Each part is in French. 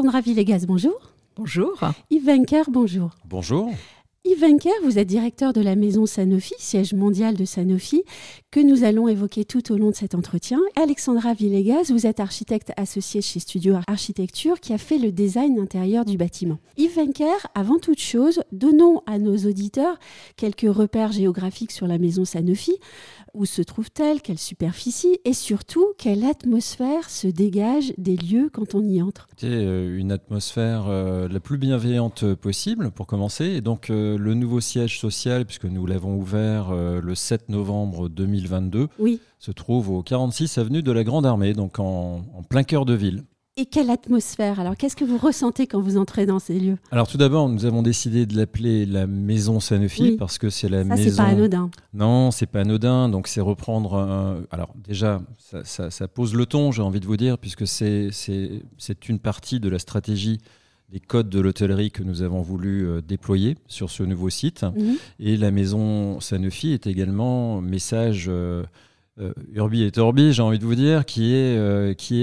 Alexandra Villegas, bonjour. Bonjour. Yves Wencker, bonjour. Bonjour. Yves Wencker, vous êtes directeur de la maison Sanofi, siège mondial de Sanofi, que nous allons évoquer tout au long de cet entretien. Alexandra Villegas, vous êtes architecte associée chez Studio Architecture qui a fait le design intérieur du bâtiment. Yves Wencker, avant toute chose, donnons à nos auditeurs quelques repères géographiques sur la maison Sanofi. Où se trouve-t-elle? Quelle superficie? Et surtout, quelle atmosphère se dégage des lieux quand on y entre? C'est une atmosphère la plus bienveillante possible pour commencer. Et donc, le nouveau siège social, puisque nous l'avons ouvert le 7 novembre 2022, oui, se trouve au 46 Avenue de la Grande Armée, donc en plein cœur de ville. Et quelle atmosphère? Alors, qu'est-ce que vous ressentez quand vous entrez dans ces lieux? Alors, tout d'abord, nous avons décidé de l'appeler la Maison Sanofi, oui, parce que c'est la maison... Ça, c'est pas anodin. Non, c'est pas anodin. Donc, c'est reprendre... Alors, déjà, ça pose le ton, j'ai envie de vous dire, puisque c'est une partie de la stratégie des codes de l'hôtellerie que nous avons voulu déployer sur ce nouveau site. Mmh. Et la Maison Sanofi est également message... Urbi et Orbi, j'ai envie de vous dire, qui est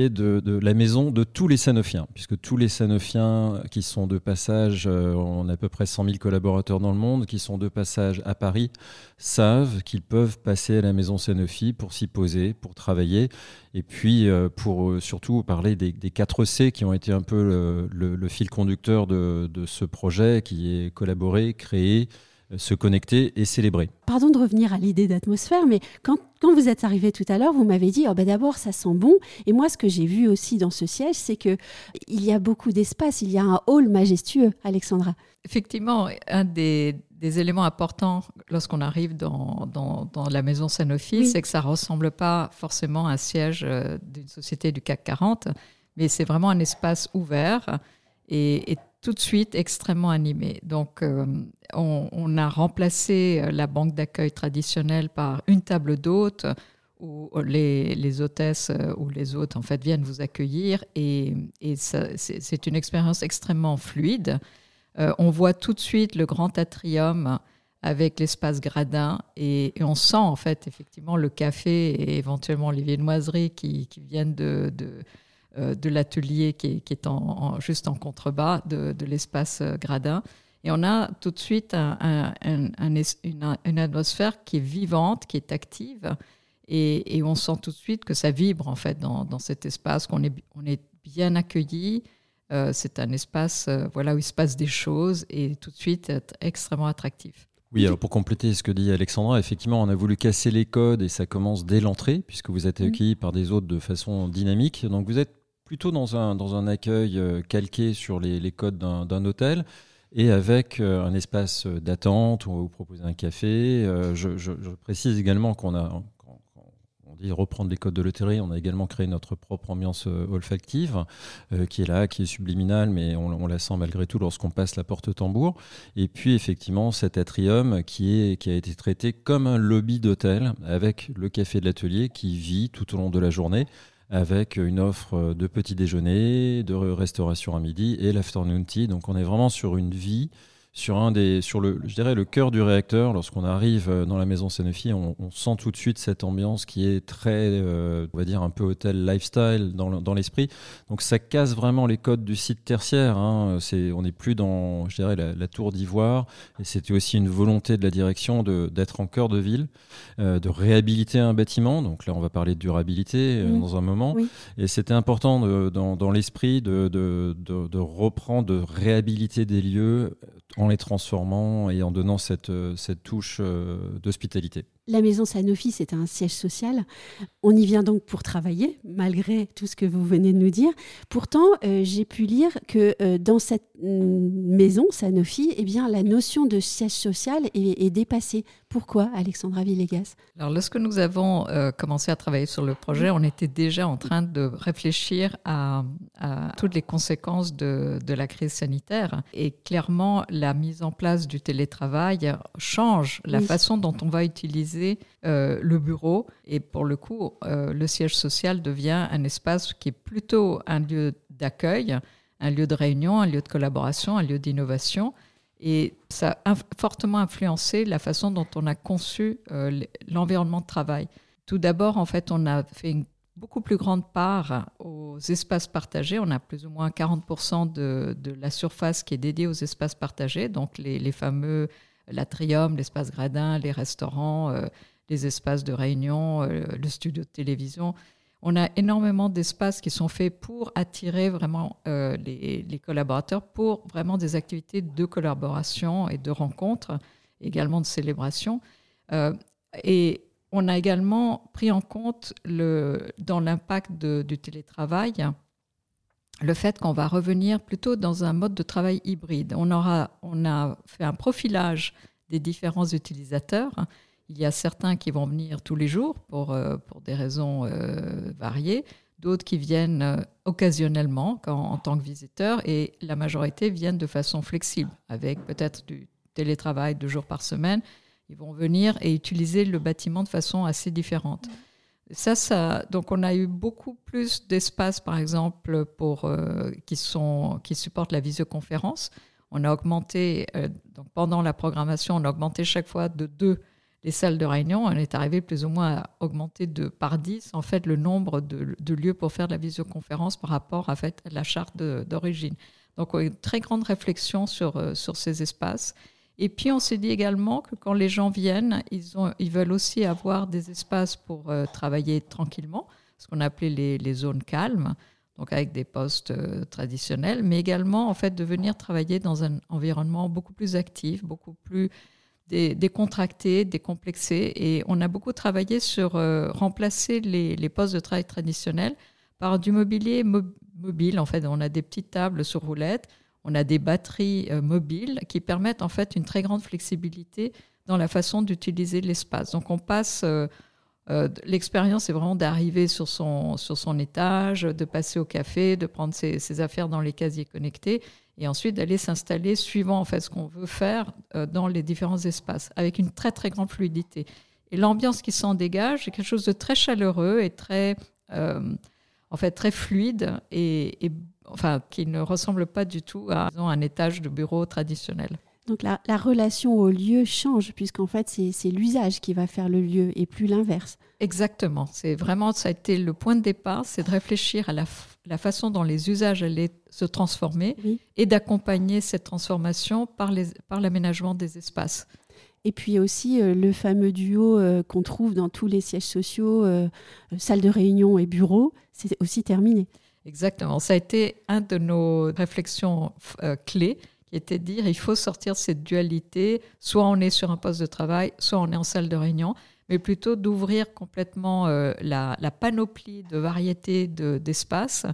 de la maison de tous les Sanofiens, puisque tous les Sanofiens qui sont de passage, on a à peu près 100 000 collaborateurs dans le monde, qui sont de passage à Paris, savent qu'ils peuvent passer à la maison Sanofi pour s'y poser, pour travailler, et puis pour surtout parler des 4C qui ont été un peu le fil conducteur de ce projet qui est collaborer, créer, se connecter et célébrer. Pardon de revenir à l'idée d'atmosphère, mais quand vous êtes arrivé tout à l'heure, vous m'avez dit d'abord ça sent bon, et moi ce que j'ai vu aussi dans ce siège, c'est qu'il y a beaucoup d'espace, il y a un hall majestueux, Alexandra. Effectivement, un des éléments importants lorsqu'on arrive dans la maison Sanofi, oui, c'est que ça ne ressemble pas forcément à un siège d'une société du CAC 40, mais c'est vraiment un espace ouvert et tout de suite extrêmement animé. Donc, on a remplacé la banque d'accueil traditionnelle par une table d'hôtes où les hôtesses ou les hôtes en fait viennent vous accueillir et ça, c'est une expérience extrêmement fluide. On voit tout de suite le grand atrium avec l'espace gradin et on sent en fait effectivement le café et éventuellement les viennoiseries qui viennent de l'atelier qui est juste en contrebas de l'espace gradin. Et on a tout de suite une atmosphère qui est vivante, qui est active, et on sent tout de suite que ça vibre en fait dans cet espace, qu'on est bien accueilli. C'est un espace où il se passe des choses et tout de suite extrêmement attractif. Oui, alors pour compléter ce que dit Alexandra, effectivement, on a voulu casser les codes et ça commence dès l'entrée, puisque vous êtes accueillis par des hôtes de façon dynamique. Donc vous êtes plutôt dans un accueil calqué sur les codes d'un hôtel et avec un espace d'attente où on va vous proposer un café. Je précise également qu'on dit reprendre les codes de l'hôtellerie, on a également créé notre propre ambiance olfactive qui est là, qui est subliminale, mais on la sent malgré tout lorsqu'on passe la porte tambour. Et puis effectivement cet atrium qui a été traité comme un lobby d'hôtel avec le café de l'atelier qui vit tout au long de la journée, avec une offre de petit déjeuner, de restauration à midi et l'afternoon tea. Donc on est vraiment sur une vie, sur le cœur du réacteur. Lorsqu'on arrive dans la maison Sanofi, on sent tout de suite cette ambiance qui est très, un peu hôtel lifestyle dans l'esprit. Donc ça casse vraiment les codes du site tertiaire, hein. On n'est plus dans, la tour d'ivoire. Et c'était aussi une volonté de la direction d'être en cœur de ville, de réhabiliter un bâtiment. Donc là, on va parler de durabilité dans un moment. Oui. Et c'était important dans l'esprit de reprendre, de réhabiliter des lieux en les transformant et en donnant cette touche d'hospitalité. La maison Sanofi, c'est un siège social. On y vient donc pour travailler, malgré tout ce que vous venez de nous dire. Pourtant, j'ai pu lire que dans cette maison Sanofi, la notion de siège social est dépassée. Pourquoi, Alexandra Villegas? Alors, lorsque nous avons commencé à travailler sur le projet, on était déjà en train de réfléchir à toutes les conséquences de la crise sanitaire. Et clairement, la mise en place du télétravail change la façon dont on va utiliser le bureau, et pour le coup le siège social devient un espace qui est plutôt un lieu d'accueil, un lieu de réunion, un lieu de collaboration, un lieu d'innovation, et ça a fortement influencé la façon dont on a conçu l'environnement de travail. Tout d'abord, en fait, on a fait une beaucoup plus grande part aux espaces partagés. On a plus ou moins 40% de la surface qui est dédiée aux espaces partagés, donc les fameux l'atrium, l'espace gradin, les restaurants, les espaces de réunion, le studio de télévision. On a énormément d'espaces qui sont faits pour attirer vraiment les collaborateurs pour vraiment des activités de collaboration et de rencontres, également de célébration. Et on a également pris en compte dans l'impact du télétravail le fait qu'on va revenir plutôt dans un mode de travail hybride. On a fait un profilage des différents utilisateurs. Il y a certains qui vont venir tous les jours pour des raisons variées, d'autres qui viennent occasionnellement en tant que visiteurs, et la majorité viennent de façon flexible, avec peut-être du télétravail 2 jours par semaine. Ils vont venir et utiliser le bâtiment de façon assez différente. Donc on a eu beaucoup plus d'espaces, par exemple, qui supportent la visioconférence. On a augmenté, donc pendant la programmation, on a augmenté chaque fois de 2 les salles de réunion. On est arrivé plus ou moins à augmenter par 10, en fait, le nombre de lieux pour faire de la visioconférence par rapport, en fait, à la charte d'origine. Donc, on a eu une très grande réflexion sur ces espaces. Et puis, on s'est dit également que quand les gens viennent, ils veulent aussi avoir des espaces pour travailler tranquillement, ce qu'on appelait les zones calmes, donc avec des postes traditionnels, mais également, en fait, de venir travailler dans un environnement beaucoup plus actif, beaucoup plus décontracté, décomplexé. Et on a beaucoup travaillé sur remplacer les postes de travail traditionnels par du mobilier mobile. En fait, on a des petites tables sur roulettes. On a des batteries mobiles qui permettent en fait une très grande flexibilité dans la façon d'utiliser l'espace. Donc on passe, l'expérience est vraiment d'arriver sur son étage, de passer au café, de prendre ses affaires dans les casiers connectés et ensuite d'aller s'installer suivant en fait ce qu'on veut faire dans les différents espaces avec une très très grande fluidité. Et l'ambiance qui s'en dégage est quelque chose de très chaleureux et très, en fait, très fluide et enfin, qui ne ressemble pas du tout à un étage de bureau traditionnel. Donc la relation au lieu change, puisqu'en fait, c'est l'usage qui va faire le lieu et plus l'inverse. Exactement. C'est vraiment, ça a été le point de départ, c'est de réfléchir à la façon dont les usages allaient se transformer, oui, et d'accompagner cette transformation par l'aménagement des espaces. Et puis aussi le fameux duo qu'on trouve dans tous les sièges sociaux, salle de réunion et bureau, c'est aussi terminé. Exactement. Ça a été une de nos réflexions clés, qui était de dire il faut sortir de cette dualité, soit on est sur un poste de travail, soit on est en salle de réunion, mais plutôt d'ouvrir complètement la panoplie de variétés d'espaces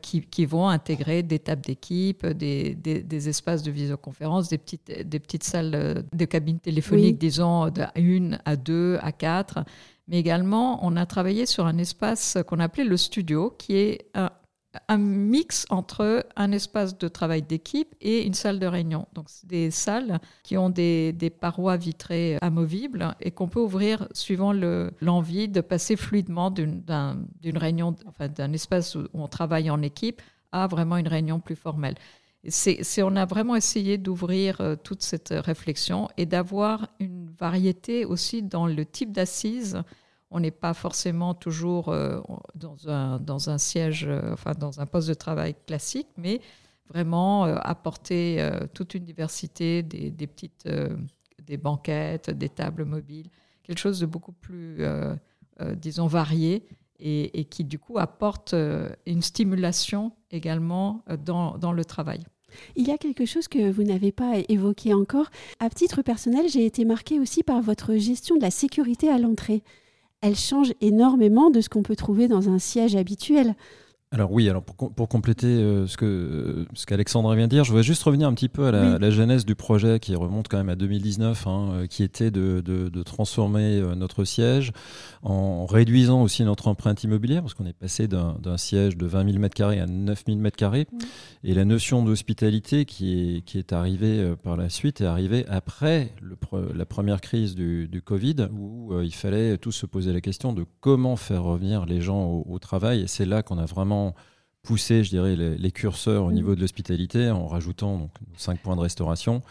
qui vont intégrer des tables d'équipe, des espaces de visioconférence, des petites salles de cabines téléphoniques, oui, disons, de 1 à 2 à 4. Mais également, on a travaillé sur un espace qu'on appelait le studio, qui est un mix entre un espace de travail d'équipe et une salle de réunion. Donc, c'est des salles qui ont des parois vitrées amovibles et qu'on peut ouvrir suivant l'envie de passer fluidement d'une réunion, enfin, d'un espace où on travaille en équipe à vraiment une réunion plus formelle. On a vraiment essayé d'ouvrir toute cette réflexion et d'avoir une variété aussi dans le type d'assises. On n'est pas forcément toujours dans un siège, enfin dans un poste de travail classique, mais vraiment apporter toute une diversité des banquettes, des tables mobiles, quelque chose de beaucoup plus, disons, varié. Et qui, du coup, apporte une stimulation également dans le travail. Il y a quelque chose que vous n'avez pas évoqué encore. À titre personnel, j'ai été marquée aussi par votre gestion de la sécurité à l'entrée. Elle change énormément de ce qu'on peut trouver dans un siège habituel. Alors oui, pour compléter ce qu'Alexandra vient de dire, je voudrais juste revenir un petit peu à la genèse du projet qui remonte quand même à 2019, qui était de transformer notre siège en réduisant aussi notre empreinte immobilière, parce qu'on est passé d'un siège de 20 000 m² à 9 000 m². Oui. Et la notion d'hospitalité qui est arrivée par la suite est arrivée après la première crise du Covid, où il fallait tous se poser la question de comment faire revenir les gens au travail. Et c'est là qu'on a vraiment pousser, je dirais, les curseurs au niveau de l'hospitalité en rajoutant donc 5 points de restauration.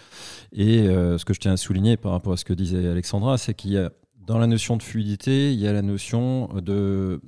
Et ce que je tiens à souligner par rapport à ce que disait Alexandra, c'est qu'il y a dans la notion de fluidité, il y a la notion de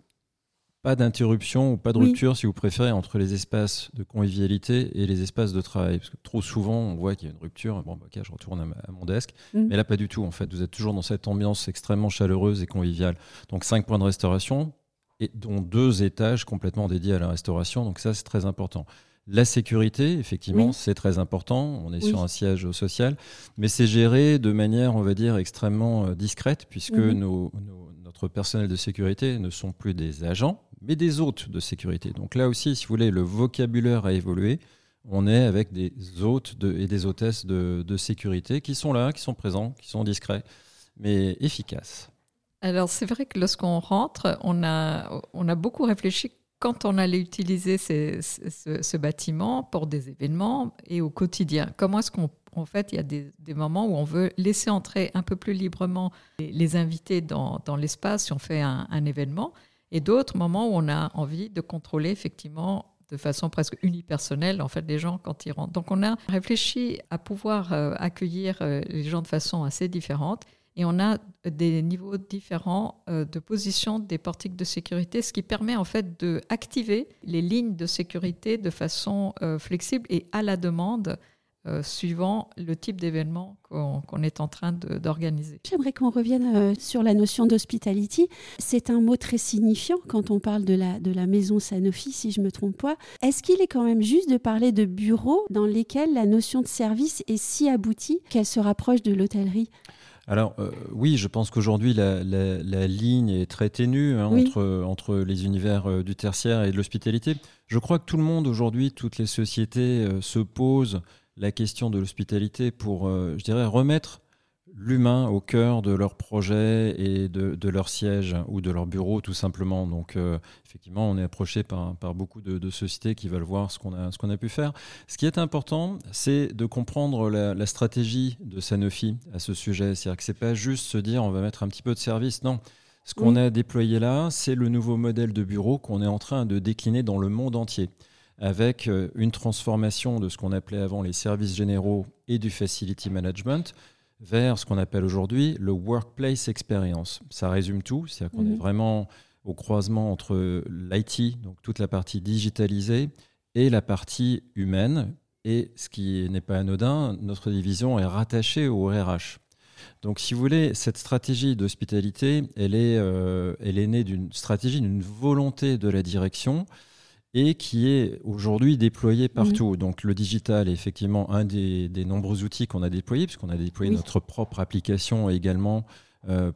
pas d'interruption ou pas de rupture, si vous préférez, entre les espaces de convivialité et les espaces de travail. Parce que trop souvent, on voit qu'il y a une rupture. Bon, ok, je retourne à mon desk. Mais là, pas du tout, en fait. Vous êtes toujours dans cette ambiance extrêmement chaleureuse et conviviale. Donc, 5 points de restauration, et dont 2 étages complètement dédiés à la restauration. Donc, ça, c'est très important. La sécurité, effectivement, c'est très important. On est sur un siège social, mais c'est géré de manière, on va dire, extrêmement discrète, puisque notre personnel de sécurité ne sont plus des agents, mais des hôtes de sécurité. Donc là aussi, si vous voulez, le vocabulaire a évolué. On est avec des hôtes et des hôtesses de sécurité qui sont là, qui sont présents, qui sont discrets, mais efficaces. Alors, c'est vrai que lorsqu'on rentre, on a beaucoup réfléchi quand on allait utiliser ce bâtiment pour des événements et au quotidien. Comment est-ce qu'en fait, il y a des moments où on veut laisser entrer un peu plus librement les invités dans l'espace si on fait un événement, et d'autres moments où on a envie de contrôler effectivement de façon presque unipersonnelle en fait, les gens quand ils rentrent. Donc on a réfléchi à pouvoir accueillir les gens de façon assez différente. Et on a des niveaux différents de position des portiques de sécurité, ce qui permet en fait d'activer les lignes de sécurité de façon flexible et à la demande, suivant le type d'événement qu'on est en train d'organiser. J'aimerais qu'on revienne sur la notion d'hospitality. C'est un mot très signifiant quand on parle de la maison Sanofi, si je ne me trompe pas. Est-ce qu'il est quand même juste de parler de bureaux dans lesquels la notion de service est si aboutie qu'elle se rapproche de l'hôtellerie ? Alors oui, je pense qu'aujourd'hui la ligne est très ténue entre les univers du tertiaire et de l'hospitalité. Je crois que tout le monde aujourd'hui, toutes les sociétés se posent la question de l'hospitalité pour, je dirais, remettre l'humain au cœur de leur projet et de leur siège ou de leur bureau tout simplement. Donc effectivement, on est approché par beaucoup de sociétés qui veulent voir ce qu'on a pu faire. Ce qui est important, c'est de comprendre la stratégie de Sanofi à ce sujet. C'est-à-dire que c'est pas juste se dire on va mettre un petit peu de service. Non, ce qu'on a déployé là, c'est le nouveau modèle de bureau qu'on est en train de décliner dans le monde entier, avec une transformation de ce qu'on appelait avant les services généraux et du facility management vers ce qu'on appelle aujourd'hui le workplace experience. Ça résume tout, c'est-à-dire qu'on est vraiment au croisement entre l'IT, donc toute la partie digitalisée, et la partie humaine. Et ce qui n'est pas anodin, notre division est rattachée au RH. Donc si vous voulez, cette stratégie d'hospitalité, elle est née d'une stratégie, d'une volonté de la direction, et qui est aujourd'hui déployé partout. Donc le digital est effectivement un des nombreux outils qu'on a déployés, puisqu'on a déployé notre propre application également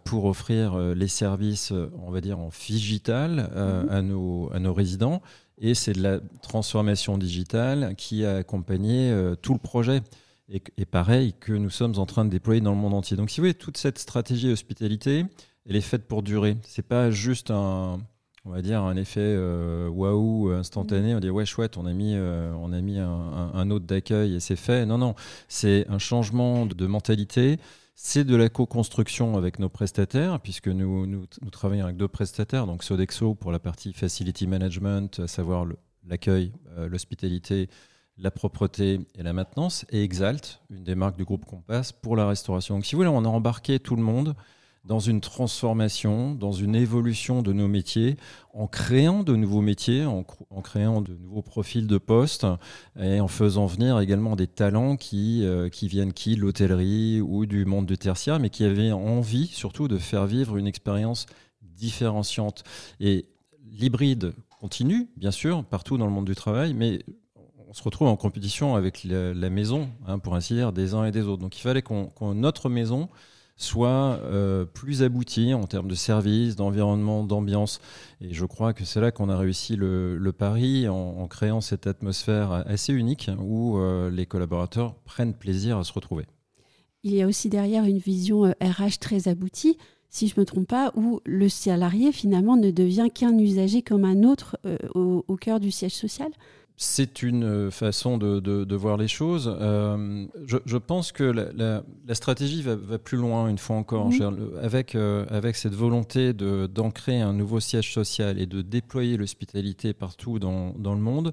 pour offrir les services, on va dire, en digital à nos résidents. Et c'est de la transformation digitale qui a accompagné tout le projet. Et pareil, que nous sommes en train de déployer dans le monde entier. Donc si vous voulez, toute cette stratégie hospitalité, elle est faite pour durer. C'est pas juste on va dire un effet waouh instantané, on dit ouais chouette, on a mis un hôte d'accueil et c'est fait. Non, c'est un changement de mentalité, c'est de la co-construction avec nos prestataires, puisque nous travaillons avec 2 prestataires, donc Sodexo pour la partie facility management, à savoir l'accueil, l'hospitalité, la propreté et la maintenance, et Exalt, une des marques du groupe Compass, pour la restauration. Donc si vous voulez, on a embarqué tout le monde dans une transformation, dans une évolution de nos métiers, en créant de nouveaux métiers, en créant de nouveaux profils de postes et en faisant venir également des talents qui viennent de l'hôtellerie ou du monde du tertiaire, mais qui avaient envie surtout de faire vivre une expérience différenciante. Et l'hybride continue, bien sûr, partout dans le monde du travail, mais on se retrouve en compétition avec la maison, pour ainsi dire, des uns et des autres. Donc il fallait qu'on notre maison soit plus abouti en termes de services, d'environnement, d'ambiance. Et je crois que c'est là qu'on a réussi le pari en créant cette atmosphère assez unique où les collaborateurs prennent plaisir à se retrouver. Il y a aussi derrière une vision RH très aboutie, si je ne me trompe pas, où le salarié finalement ne devient qu'un usager comme un autre au cœur du siège social. C'est une façon de voir les choses. Je pense que la stratégie va plus loin une fois encore. Avec cette volonté d'ancrer un nouveau siège social et de déployer l'hospitalité partout dans le monde,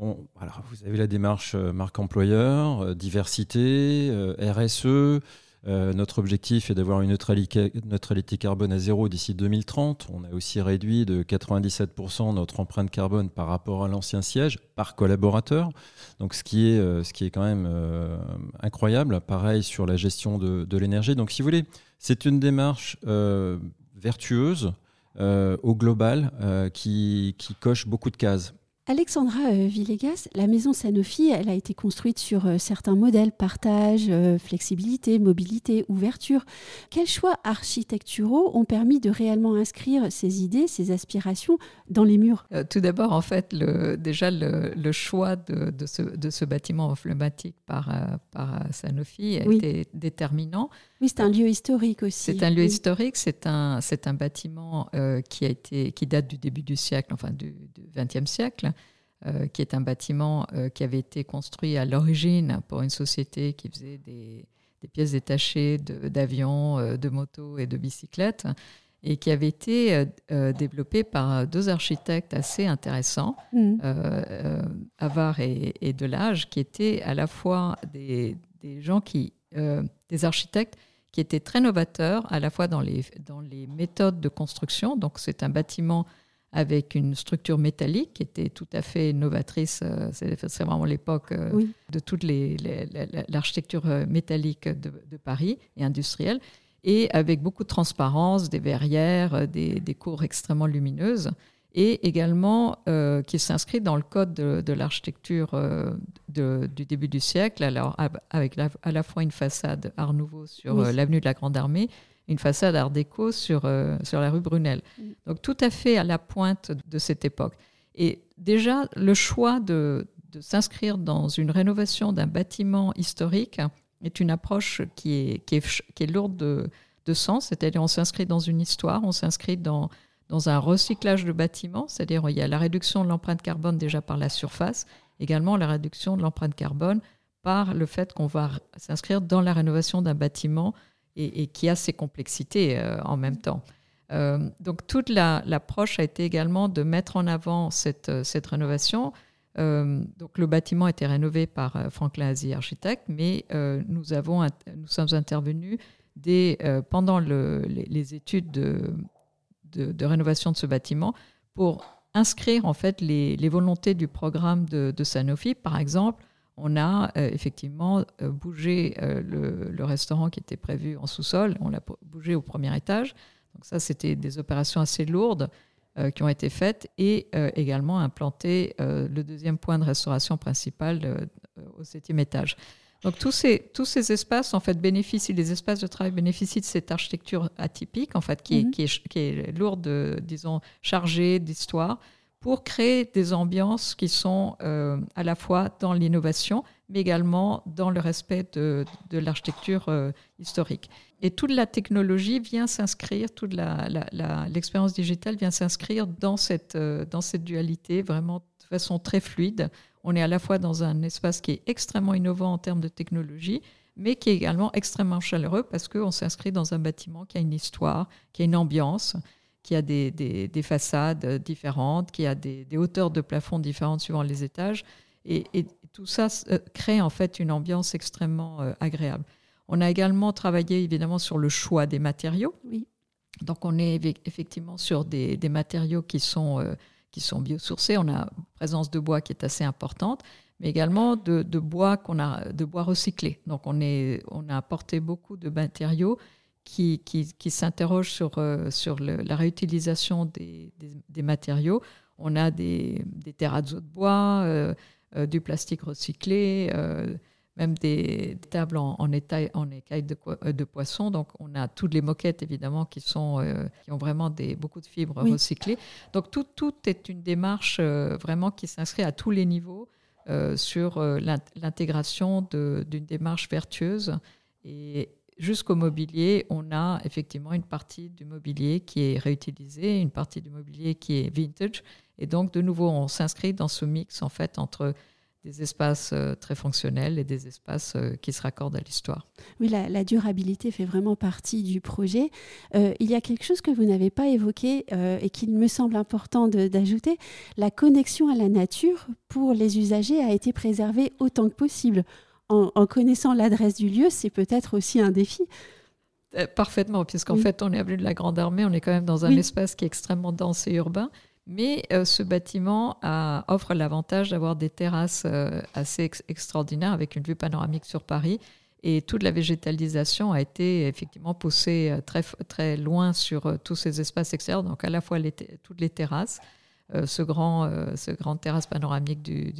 alors vous avez la démarche marque employeur, diversité, RSE, Notre objectif est d'avoir une neutralité carbone à zéro d'ici 2030. On a aussi réduit de 97% notre empreinte carbone par rapport à l'ancien siège, par collaborateur. Donc ce qui est quand même incroyable. Pareil sur la gestion de l'énergie. Donc si vous voulez, c'est une démarche vertueuse au global qui coche beaucoup de cases. Alexandra Villegas, la maison Sanofi, elle a été construite sur certains modèles, partage, flexibilité, mobilité, ouverture. Quels choix architecturaux ont permis de réellement inscrire ces idées, ces aspirations dans les murs ? Tout d'abord, en fait, le choix de ce bâtiment emblématique par Sanofi a été déterminant. Oui, c'est un lieu historique aussi. C'est un lieu historique, c'est un bâtiment qui date du début du siècle, enfin du XXe siècle, qui est un bâtiment qui avait été construit à l'origine pour une société qui faisait des pièces détachées d'avions, de motos et de bicyclettes, et qui avait été développé par deux architectes assez intéressants, Avar et Delage, qui étaient à la fois des architectes qui étaient très novateurs, à la fois dans les méthodes de construction. Donc, c'est un bâtiment avec une structure métallique qui était tout à fait novatrice. C'est vraiment l'époque de toute l'architecture métallique de Paris et industrielle, et avec beaucoup de transparence, des verrières, des cours extrêmement lumineuses, et également qui s'inscrit dans le code de l'architecture du début du siècle, alors avec à la fois une façade Art Nouveau sur l'avenue de la Grande Armée, une façade Art Déco sur la rue Brunel. Donc tout à fait à la pointe de cette époque. Et déjà, le choix de s'inscrire dans une rénovation d'un bâtiment historique est une approche qui est lourde de sens, c'est-à-dire on s'inscrit dans une histoire, on s'inscrit dans un recyclage de bâtiments, c'est-à-dire il y a la réduction de l'empreinte carbone déjà par la surface, également la réduction de l'empreinte carbone par le fait qu'on va s'inscrire dans la rénovation d'un bâtiment et qui a ses complexités en même temps. Donc toute l'approche a été également de mettre en avant cette rénovation. Donc le bâtiment a été rénové par Franklin Asie Architecte, mais nous sommes intervenus pendant les études de rénovation de ce bâtiment pour inscrire en fait les volontés du programme de Sanofi. Par exemple, on a effectivement bougé le restaurant qui était prévu en sous-sol, on l'a bougé au premier étage. Donc ça, c'était des opérations assez lourdes qui ont été faites, et également implanté le deuxième point de restauration principal au 7e étage. Donc tous ces espaces en fait bénéficient, les espaces de travail bénéficient de cette architecture atypique en fait qui est lourde, disons chargée d'histoire, pour créer des ambiances qui sont à la fois dans l'innovation mais également dans le respect de l'architecture historique. Et toute la technologie vient s'inscrire, toute l'expérience digitale vient s'inscrire dans cette dualité vraiment de façon très fluide. On est à la fois dans un espace qui est extrêmement innovant en termes de technologie, mais qui est également extrêmement chaleureux parce qu'on s'inscrit dans un bâtiment qui a une histoire, qui a une ambiance, qui a des façades différentes, qui a des hauteurs de plafond différentes suivant les étages. Et tout ça crée en fait une ambiance extrêmement agréable. On a également travaillé évidemment sur le choix des matériaux. Oui. Donc on est effectivement sur des matériaux qui sont biosourcés. On a une présence de bois qui est assez importante, mais également de bois recyclé. Donc on a apporté beaucoup de matériaux qui s'interrogent sur la réutilisation des matériaux. On a des terrazzo de bois, du plastique recyclé, même des tables en écailles de poisson. Donc, on a toutes les moquettes, évidemment, qui ont vraiment beaucoup de fibres recyclées. Donc, tout est une démarche vraiment qui s'inscrit à tous les niveaux sur l'intégration d'une démarche vertueuse. Et jusqu'au mobilier, on a effectivement une partie du mobilier qui est réutilisée, une partie du mobilier qui est vintage. Et donc, de nouveau, on s'inscrit dans ce mix en fait entre des espaces très fonctionnels et des espaces qui se raccordent à l'histoire. Oui, la durabilité fait vraiment partie du projet. Il y a quelque chose que vous n'avez pas évoqué et qu'il me semble important d'ajouter. La connexion à la nature pour les usagers a été préservée autant que possible. en connaissant l'adresse du lieu, c'est peut-être aussi un défi. Parfaitement, puisqu'en fait, on est avenue de la Grande Armée, on est quand même dans un espace qui est extrêmement dense et urbain. Mais ce bâtiment offre l'avantage d'avoir des terrasses assez extraordinaires avec une vue panoramique sur Paris. Et toute la végétalisation a été effectivement poussée très, très loin sur tous ces espaces extérieurs, donc à la fois toutes les terrasses, ce grand terrasse panoramique du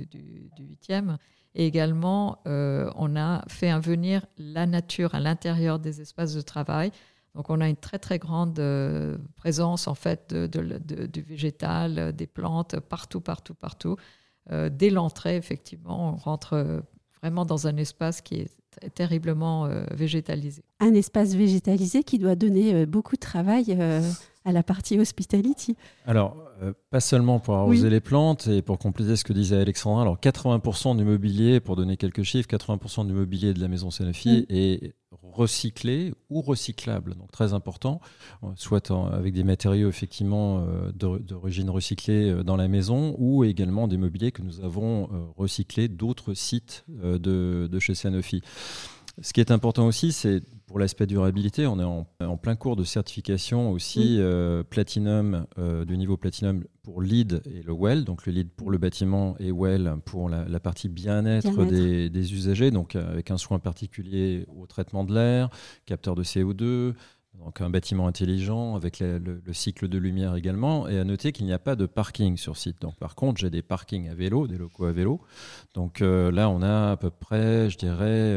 8e. Et également, on a fait venir la nature à l'intérieur des espaces de travail. Donc, on a une très, très grande présence, en fait, du végétal, des plantes, partout. Dès l'entrée, effectivement, on rentre vraiment dans un espace qui est terriblement végétalisé. Un espace végétalisé qui doit donner beaucoup de travail à la partie hospitality. Alors, pas seulement pour arroser les plantes et pour compléter ce que disait Alexandra, alors 80% du mobilier, pour donner quelques chiffres, 80% du mobilier de la maison Sanofi est recyclé ou recyclable, donc très important, soit avec des matériaux effectivement d'origine recyclée dans la maison ou également des mobiliers que nous avons recyclés d'autres sites de chez Sanofi. Ce qui est important aussi, c'est pour l'aspect durabilité, on est en plein cours de certification aussi Platinum, du niveau Platinum pour LEED et le WELL, donc le LEED pour le bâtiment et WELL pour la partie bien-être. Des usagers, donc avec un soin particulier au traitement de l'air, capteur de CO2, donc un bâtiment intelligent avec le cycle de lumière également. Et à noter qu'il n'y a pas de parking sur site. Donc, par contre, j'ai des parkings à vélo, des locaux à vélo. Donc là, on a à peu près, je dirais,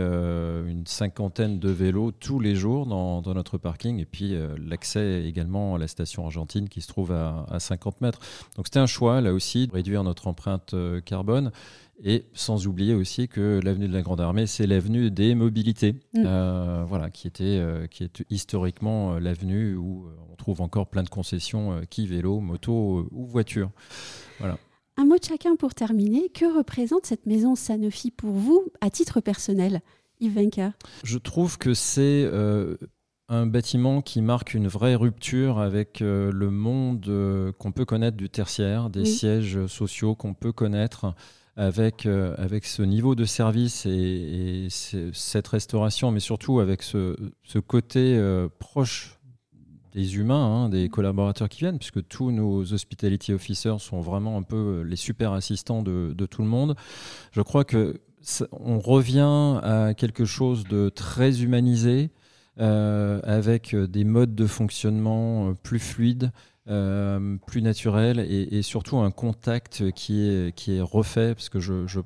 une cinquantaine de vélos tous les jours dans notre parking. Et puis, l'accès également à la station Argentine qui se trouve à 50 mètres. Donc, c'était un choix, là aussi, de réduire notre empreinte carbone. Et sans oublier aussi que l'avenue de la Grande Armée, c'est l'avenue des mobilités, qui est historiquement l'avenue où on trouve encore plein de concessions vélo, moto ou voiture. Voilà. Un mot de chacun pour terminer. Que représente cette maison Sanofi pour vous, à titre personnel, Yves Wencker ? Je trouve que c'est un bâtiment qui marque une vraie rupture avec le monde qu'on peut connaître du tertiaire, des sièges sociaux qu'on peut connaître. Avec ce niveau de service et cette restauration, mais surtout avec ce côté proche des humains, des collaborateurs qui viennent, puisque tous nos hospitality officers sont vraiment un peu les super assistants de tout le monde. Je crois qu'on revient à quelque chose de très humanisé, avec des modes de fonctionnement plus fluides, plus naturel et surtout un contact qui est refait, parce que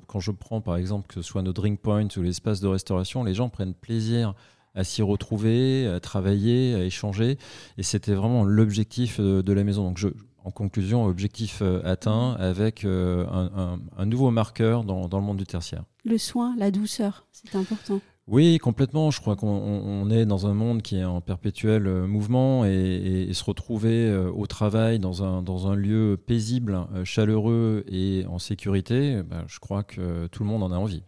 quand je prends par exemple que ce soit nos drink points ou l'espace de restauration, les gens prennent plaisir à s'y retrouver, à travailler, à échanger, et c'était vraiment l'objectif de la maison. Donc en conclusion, objectif atteint avec un nouveau marqueur dans le monde du tertiaire. Le soin, la douceur, c'est important. Oui, complètement. Je crois qu'on est dans un monde qui est en perpétuel mouvement et se retrouver au travail dans un lieu paisible, chaleureux et en sécurité, je crois que tout le monde en a envie.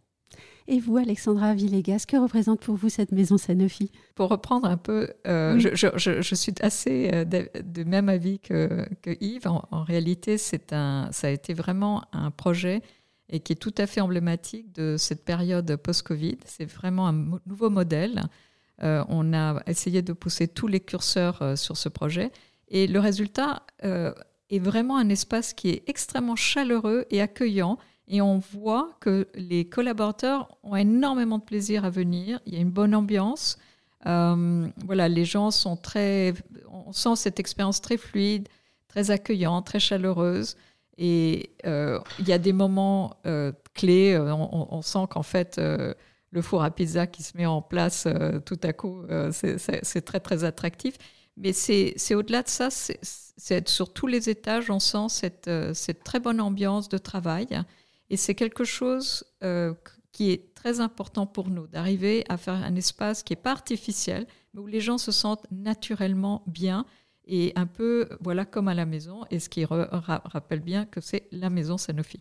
Et vous, Alexandra Villegas, que représente pour vous cette maison Sanofi ? Pour reprendre un peu, je suis assez de même avis que Yves. En réalité, ça a été vraiment un projet et qui est tout à fait emblématique de cette période post-Covid. C'est vraiment un nouveau modèle. On a essayé de pousser tous les curseurs sur ce projet. Et le résultat est vraiment un espace qui est extrêmement chaleureux et accueillant. Et on voit que les collaborateurs ont énormément de plaisir à venir. Il y a une bonne ambiance. Les gens sont on sent cette expérience très fluide, très accueillante, très chaleureuse. Et il y a des moments clés, on sent qu'en fait, le four à pizza qui se met en place tout à coup, c'est très, très attractif. Mais c'est au-delà de ça, c'est sur tous les étages, on sent cette très bonne ambiance de travail. Et c'est quelque chose qui est très important pour nous, d'arriver à faire un espace qui n'est pas artificiel, mais où les gens se sentent naturellement bien. Et un peu, comme à la maison, et ce qui rappelle bien que c'est la maison Sanofi.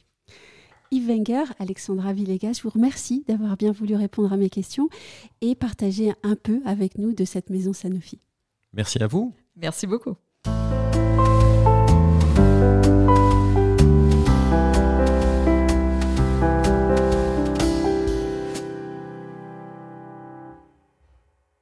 Yves Wencker, Alexandra Villegas, je vous remercie d'avoir bien voulu répondre à mes questions et partager un peu avec nous de cette maison Sanofi. Merci à vous. Merci beaucoup.